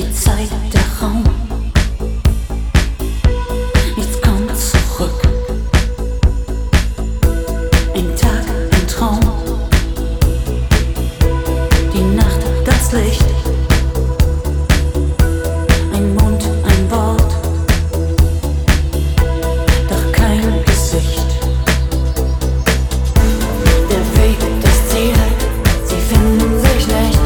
die Zeit der Raum. Nichts kommt zurück. Ein Tag, ein Traum. Die Nacht, das Licht. Ein Mund, ein Wort. Doch kein Gesicht. Der Weg, das Ziel, sie finden sich nicht.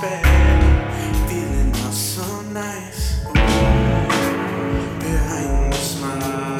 bed, feeling not so nice. Behind the smile.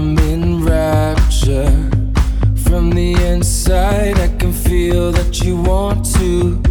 I'm in rapture. From the inside I can feel that you want to